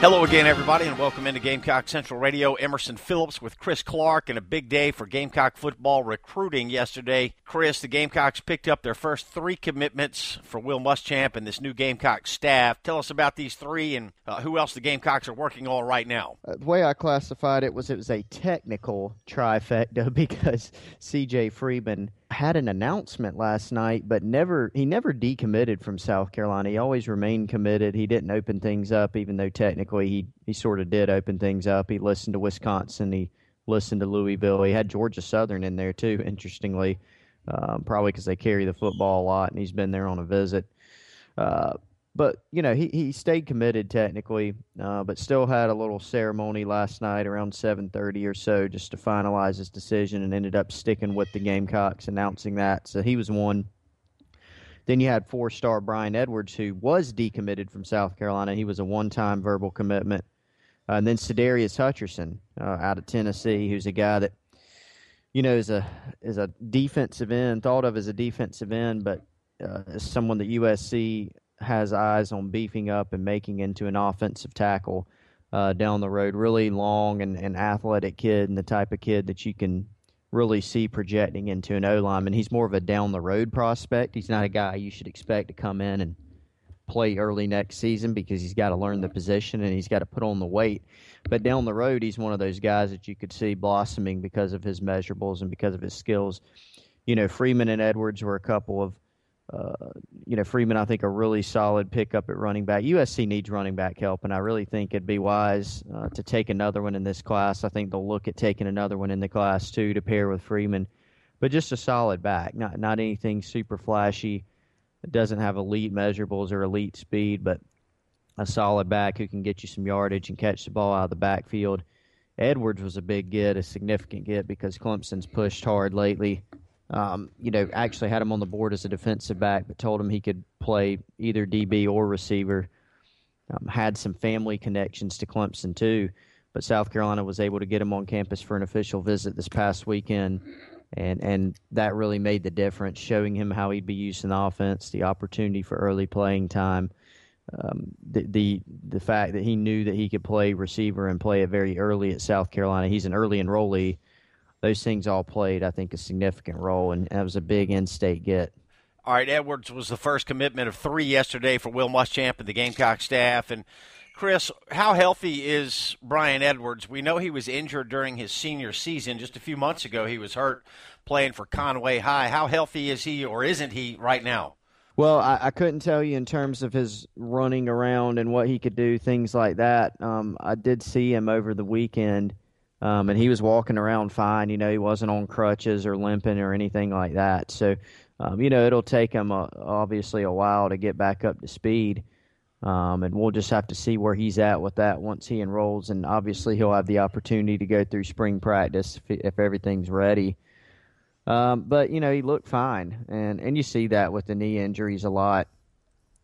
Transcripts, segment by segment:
Hello again, everybody, and welcome into Gamecock Central Radio. Emerson Phillips with Chris Clark, and a big day for Gamecock football recruiting yesterday. Chris, the Gamecocks picked up their first 3 commitments for Will Muschamp and this new Gamecock staff. Tell us about these 3 and who else the Gamecocks are working on right now. The way I classified it was a technical trifecta because C.J. Freeman had an announcement last night, but he never decommitted from South Carolina. He always remained committed. He didn't open things up, even though technically he sort of did open things up. He listened to Wisconsin. He listened to Louisville. He had Georgia Southern in there too, interestingly, probably because they carry the football a lot, and he's been there on a visit. But, you know, he stayed committed technically, but still had a little ceremony last night around 7:30 or so just to finalize his decision, and ended up sticking with the Gamecocks, announcing that. So he was one. Then you had 4-star Brian Edwards, who was decommitted from South Carolina. He was a one-time verbal commitment. And then Sedarius Hutcherson out of Tennessee, who's a guy that, you know, is a defensive end, thought of as a defensive end, but is someone that USC – has eyes on beefing up and making into an offensive tackle down the road. Really long and athletic kid, and the type of kid that you can really see projecting into an O-lineman. He's more of a down-the-road prospect. He's not a guy you should expect to come in and play early next season, because he's got to learn the position and he's got to put on the weight. But down the road, he's one of those guys that you could see blossoming because of his measurables and because of his skills. You know, Freeman and Edwards were a couple of Freeman, I think, a really solid pickup at running back. USC needs running back help, and I really think it'd be wise to take another one in this class. I think they'll look at taking another one in the class, too, to pair with Freeman. But just a solid back, not anything super flashy. It doesn't have elite measurables or elite speed, but a solid back who can get you some yardage and catch the ball out of the backfield. Edwards was a big get, a significant get, because Clemson's pushed hard lately. Actually had him on the board as a defensive back, but told him he could play either DB or receiver. Had some family connections to Clemson, too. But South Carolina was able to get him on campus for an official visit this past weekend, and that really made the difference, showing him how he'd be used in the offense, the opportunity for early playing time, the fact that he knew that he could play receiver and play it very early at South Carolina. He's an early enrollee. Those things all played, I think, a significant role, and that was a big in-state get. All right, Edwards was the first commitment of 3 yesterday for Will Muschamp and the Gamecock staff. And, Chris, how healthy is Brian Edwards? We know he was injured during his senior season. Just a few months ago he was hurt playing for Conway High. How healthy is he, or isn't he, right now? Well, I couldn't tell you in terms of his running around and what he could do, things like that. I did see him over the weekend. And he was walking around fine. You know, he wasn't on crutches or limping or anything like that. So, it'll take him obviously a while to get back up to speed. And we'll just have to see where he's at with that once he enrolls. And obviously he'll have the opportunity to go through spring practice if everything's ready. But he looked fine. And you see that with the knee injuries a lot.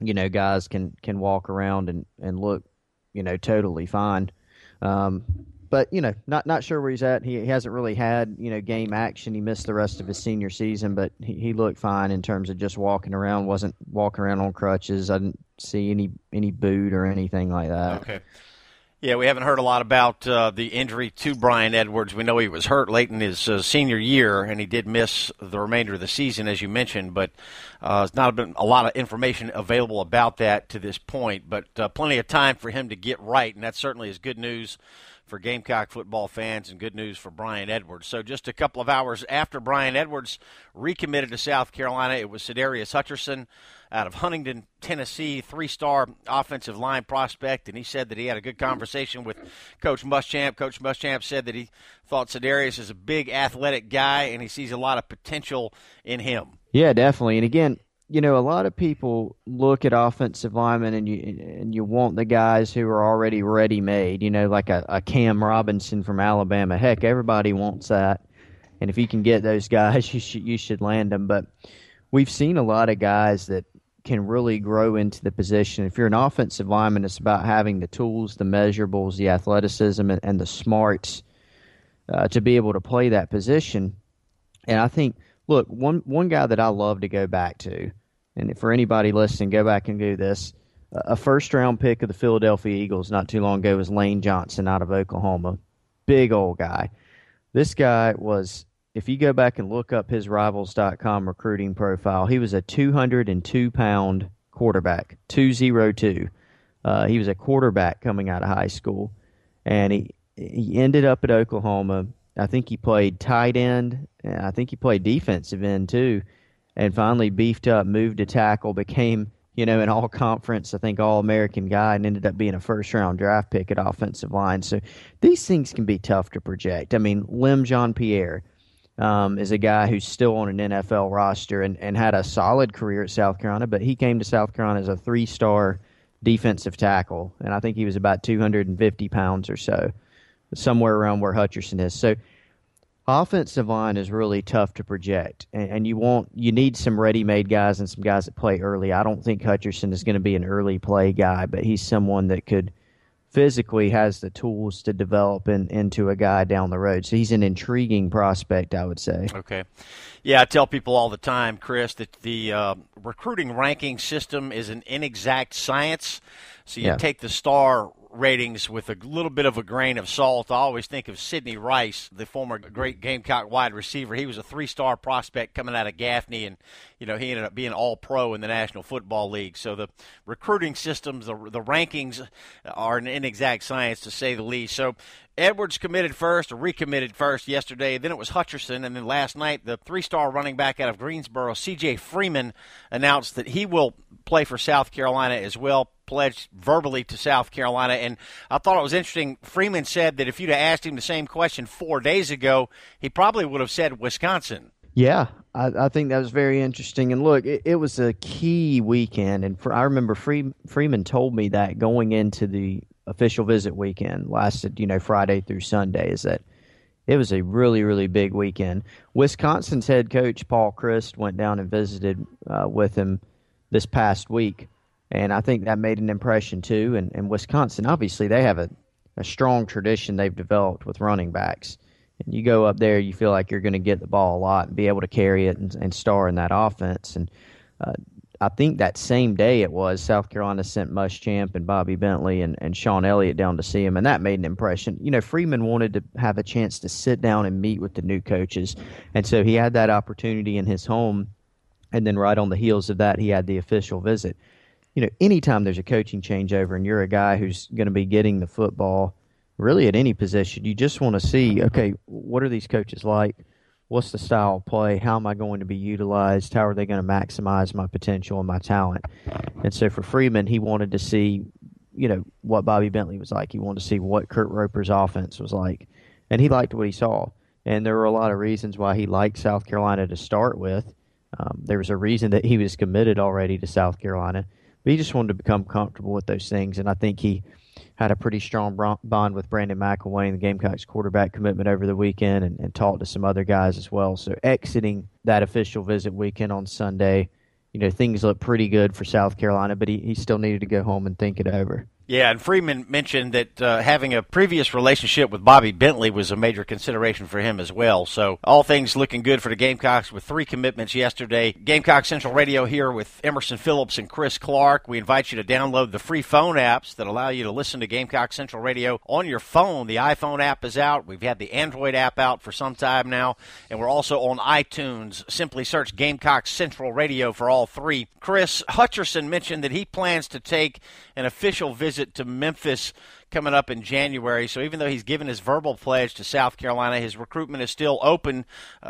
You know, guys can walk around and look, totally fine. But, not sure where he's at. He hasn't really had, game action. He missed the rest of his senior season, but he looked fine in terms of just walking around. Wasn't walking around on crutches. I didn't see any boot or anything like that. Okay. Yeah, we haven't heard a lot about the injury to Brian Edwards. We know he was hurt late in his senior year, and he did miss the remainder of the season, as you mentioned, but there's not been a lot of information available about that to this point, but plenty of time for him to get right, and that certainly is good news for Gamecock football fans and good news for Brian Edwards. So just a couple of hours after Brian Edwards recommitted to South Carolina, it was Sedarius Hutcherson out of Huntington, Tennessee, 3-star offensive line prospect, and he said that he had a good conversation with Coach Muschamp. Coach Muschamp said that he thought Sedarius is a big athletic guy and he sees a lot of potential in him. Yeah, definitely. And again, a lot of people look at offensive linemen and you want the guys who are already ready-made, like a Cam Robinson from Alabama. Heck, everybody wants that. And if you can get those guys, you should land them. But we've seen a lot of guys that can really grow into the position. If you're an offensive lineman, it's about having the tools, the measurables, the athleticism, and the smarts to be able to play that position. And I think, look, one guy that I love to go back to, and for anybody listening, go back and do this, a first-round pick of the Philadelphia Eagles not too long ago was Lane Johnson out of Oklahoma. Big old guy. This guy was, if you go back and look up his Rivals.com recruiting profile, he was a 202-pound quarterback, 202. He was a quarterback coming out of high school, and he ended up at Oklahoma. I think he played tight end, and I think he played defensive end too, and finally beefed up, moved to tackle, became, an all-conference, I think, all-American guy, and ended up being a first-round draft pick at offensive line. So these things can be tough to project. I mean, Lem Jean-Pierre is a guy who's still on an NFL roster and had a solid career at South Carolina, but he came to South Carolina as a 3-star defensive tackle, and I think he was about 250 pounds or so, somewhere around where Hutcherson is. So offensive line is really tough to project, and you need some ready-made guys and some guys that play early. I don't think Hutcherson is going to be an early play guy, but he's someone that could physically has the tools to develop into a guy down the road. So he's an intriguing prospect, I would say. Okay. Yeah, I tell people all the time, Chris, that the recruiting ranking system is an inexact science. So you take the star ratings with a little bit of a grain of salt. I always think of Sidney Rice, the former great Gamecock wide receiver. He was a 3-star prospect coming out of Gaffney, and he ended up being all-pro in the National Football League. So the recruiting systems, the rankings are an inexact science, to say the least. So Edwards committed first, or recommitted first yesterday. Then it was Hutcherson. And then last night, the 3-star running back out of Greensboro, C.J. Freeman, announced that he will play for South Carolina as well, pledged verbally to South Carolina. And I thought it was interesting. Freeman said that if you'd have asked him the same question 4 days ago, he probably would have said Wisconsin. Yeah, I think that was very interesting. And look, it was a key weekend. And I remember Freeman told me that going into the official visit weekend, lasted, Friday through Sunday, is that it was a really, really big weekend. Wisconsin's head coach, Paul Chryst, went down and visited with him this past week, and I think that made an impression too. And Wisconsin, obviously, they have a strong tradition they've developed with running backs. And you go up there, you feel like you're going to get the ball a lot and be able to carry it and star in that offense. And I think that same day South Carolina sent Muschamp and Bobby Bentley and Sean Elliott down to see him, and that made an impression. Freeman wanted to have a chance to sit down and meet with the new coaches, and so he had that opportunity in his home, and then right on the heels of that, he had the official visit. Anytime there's a coaching changeover and you're a guy who's going to be getting the football really at any position, you just want to see, okay, what are these coaches like? What's the style of play? How am I going to be utilized? How are they going to maximize my potential and my talent? And so for Freeman, he wanted to see, what Bobby Bentley was like. He wanted to see what Kurt Roper's offense was like. And he liked what he saw. And there were a lot of reasons why he liked South Carolina to start with. There was a reason that he was committed already to South Carolina. But he just wanted to become comfortable with those things. And I think he had a pretty strong bond with Brandon McIlwain, the Gamecocks quarterback commitment, over the weekend, and talked to some other guys as well. So exiting that official visit weekend on Sunday, things looked pretty good for South Carolina, but he still needed to go home and think it over. Yeah, and Freeman mentioned that having a previous relationship with Bobby Bentley was a major consideration for him as well. So all things looking good for the Gamecocks with 3 commitments yesterday. Gamecock Central Radio here with Emerson Phillips and Chris Clark. We invite you to download the free phone apps that allow you to listen to Gamecock Central Radio on your phone. The iPhone app is out. We've had the Android app out for some time now, and we're also on iTunes. Simply search Gamecock Central Radio for all 3. Chris, Hutcherson mentioned that he plans to take an official visit to Memphis coming up in January. So even though he's given his verbal pledge to South Carolina, his recruitment is still open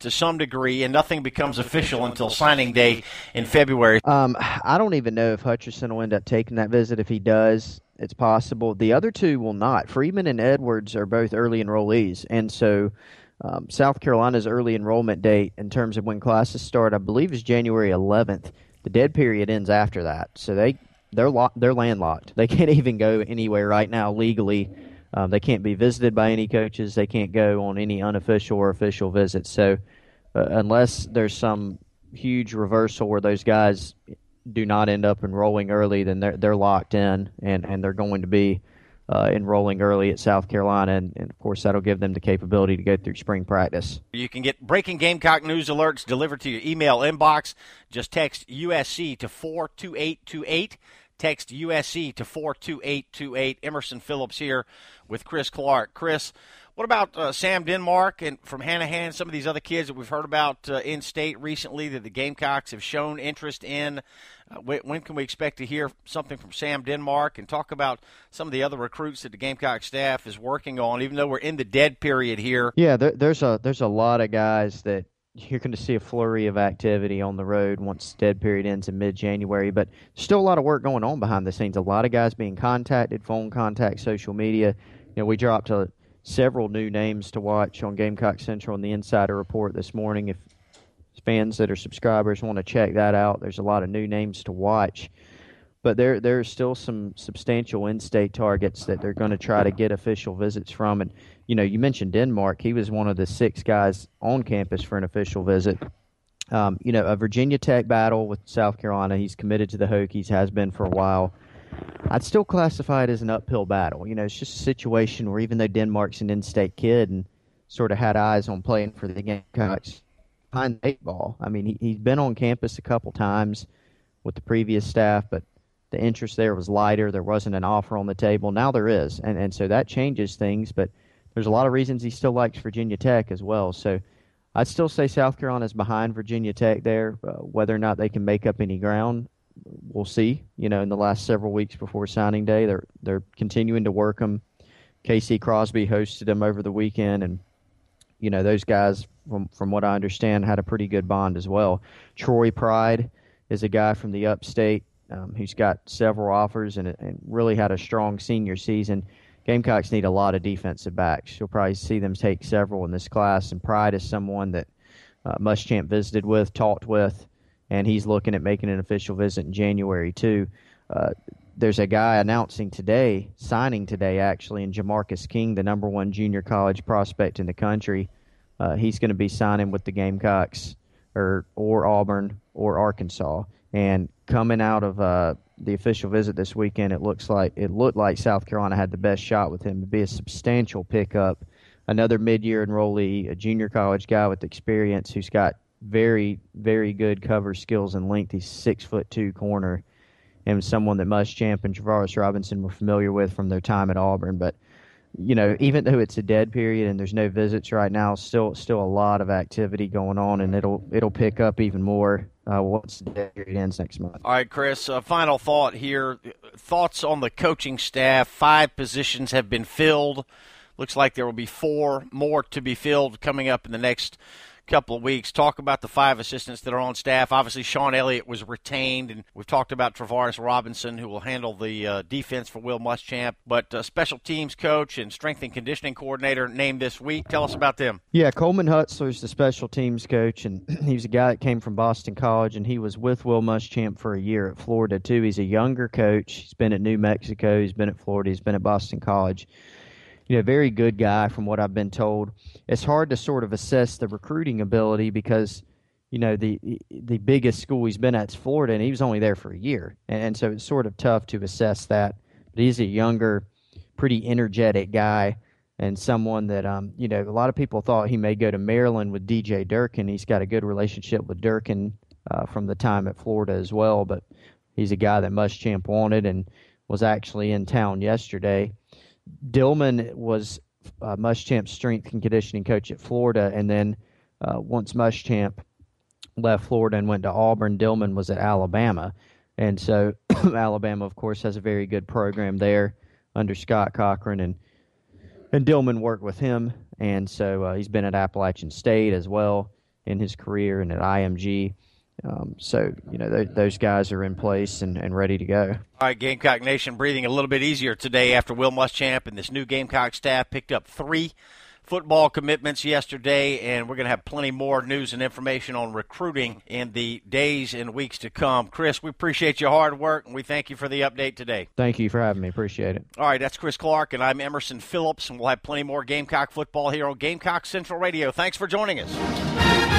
to some degree, and nothing becomes official until signing day in February. I don't even know if Hutcherson will end up taking that visit. If he does, it's possible. The other two will not. Freeman and Edwards are both early enrollees, and so South Carolina's early enrollment date in terms of when classes start, I believe, is January 11th. The dead period ends after that, so they're landlocked. They can't even go anywhere right now legally They can't be visited by any coaches. They can't go on any unofficial or official visits. So unless there's some huge reversal where those guys do not end up enrolling early, then they're locked in, and they're going to be enrolling early at South Carolina, and of course that'll give them the capability to go through spring practice. You can get breaking Gamecock news alerts delivered to your email inbox. Just text USC to 42828. Text USC to 42828. Emerson Phillips here with Chris Clark. Chris, what about Sam Denmark and from Hanahan, some of these other kids that we've heard about in state recently that the Gamecocks have shown interest in? When can we expect to hear something from Sam Denmark, and talk about some of the other recruits that the Gamecock staff is working on, even though we're in the dead period here? Yeah, there's a lot of guys that you're going to see a flurry of activity on the road once the dead period ends in mid-January, but still a lot of work going on behind the scenes. A lot of guys being contacted, phone contact, social media. You know, we dropped several new names to watch on Gamecock Central in the Insider Report this morning. If fans that are subscribers want to check that out, there's a lot of new names to watch. But there are still some substantial in-state targets that they're going to try to get official visits from. And, you know, you mentioned Denmark. He was one of the 6 guys on campus for an official visit. You know, a Virginia Tech battle with South Carolina. He's committed to the Hokies, has been for a while. I'd still classify it as an uphill battle. You know, it's just a situation where even though Denmark's an in-state kid and sort of had eyes on playing for the Gamecocks, behind the 8 ball. I mean, he's been on campus a couple times with the previous staff, but the interest there was lighter. There wasn't an offer on the table. Now there is, and so that changes things, but there's a lot of reasons he still likes Virginia Tech as well. So I'd still say South Carolina's behind Virginia Tech there. Whether or not they can make up any ground, we'll see. You know, in the last several weeks before signing day, they're continuing to work them. K.C. Crosby hosted them over the weekend, and, you know, those guys, from what I understand, had a pretty good bond as well. Troy Pride is a guy from the upstate. Who's got several offers and really had a strong senior season. Gamecocks need a lot of defensive backs. You'll probably see them take several in this class, and Pride is someone that Muschamp visited with, talked with, and he's looking at making an official visit in January, too. There's a guy signing today, in Jamarcus King, the number 1 junior college prospect in the country. He's going to be signing with the Gamecocks or Auburn or Arkansas. And coming out of the official visit this weekend, it looked like South Carolina had the best shot with him. It'd be a substantial pickup. Another mid-year enrollee, a junior college guy with experience who's got very, very good cover skills and length. He's 6'2" corner, and someone that Muschamp and Javaris Robinson were familiar with from their time at Auburn. But, you know, even though it's a dead period and there's no visits right now, still a lot of activity going on, and it'll pick up even more once the dead period ends next month. All right, Chris, final thought here. Thoughts on the coaching staff. 5 positions have been filled. Looks like there will be 4 more to be filled coming up in the next couple of weeks. Talk about the 5 assistants that are on staff. Obviously, Sean Elliott was retained, and we've talked about Travaris Robinson, who will handle the defense for Will Muschamp, but special teams coach and strength and conditioning coordinator named this week. Tell us about them. Yeah, Coleman Hutzler's the special teams coach, and he's a guy that came from Boston College, and he was with Will Muschamp for a year at Florida, too. He's a younger coach. He's been at New Mexico. He's been at Florida. He's been at Boston College. You know, very good guy from what I've been told. It's hard to sort of assess the recruiting ability because, you know, the biggest school he's been at is Florida, and he was only there for a year. And so it's sort of tough to assess that. But he's a younger, pretty energetic guy, and someone that, you know, a lot of people thought he may go to Maryland with DJ Durkin. He's got a good relationship with Durkin from the time at Florida as well. But he's a guy that Muschamp wanted and was actually in town yesterday. Dillman was Muschamp's strength and conditioning coach at Florida, and then once Muschamp left Florida and went to Auburn, Dillman was at Alabama. And so Alabama, of course, has a very good program there under Scott Cochran, and Dillman worked with him. And so he's been at Appalachian State as well in his career and at IMG. So, you know, those guys are in place and ready to go. All right, Gamecock Nation, breathing a little bit easier today after Will Muschamp and this new Gamecock staff picked up 3 football commitments yesterday, and we're going to have plenty more news and information on recruiting in the days and weeks to come. Chris, we appreciate your hard work, and we thank you for the update today. Thank you for having me. Appreciate it. All right, that's Chris Clark, and I'm Emerson Phillips, and we'll have plenty more Gamecock football here on Gamecock Central Radio. Thanks for joining us.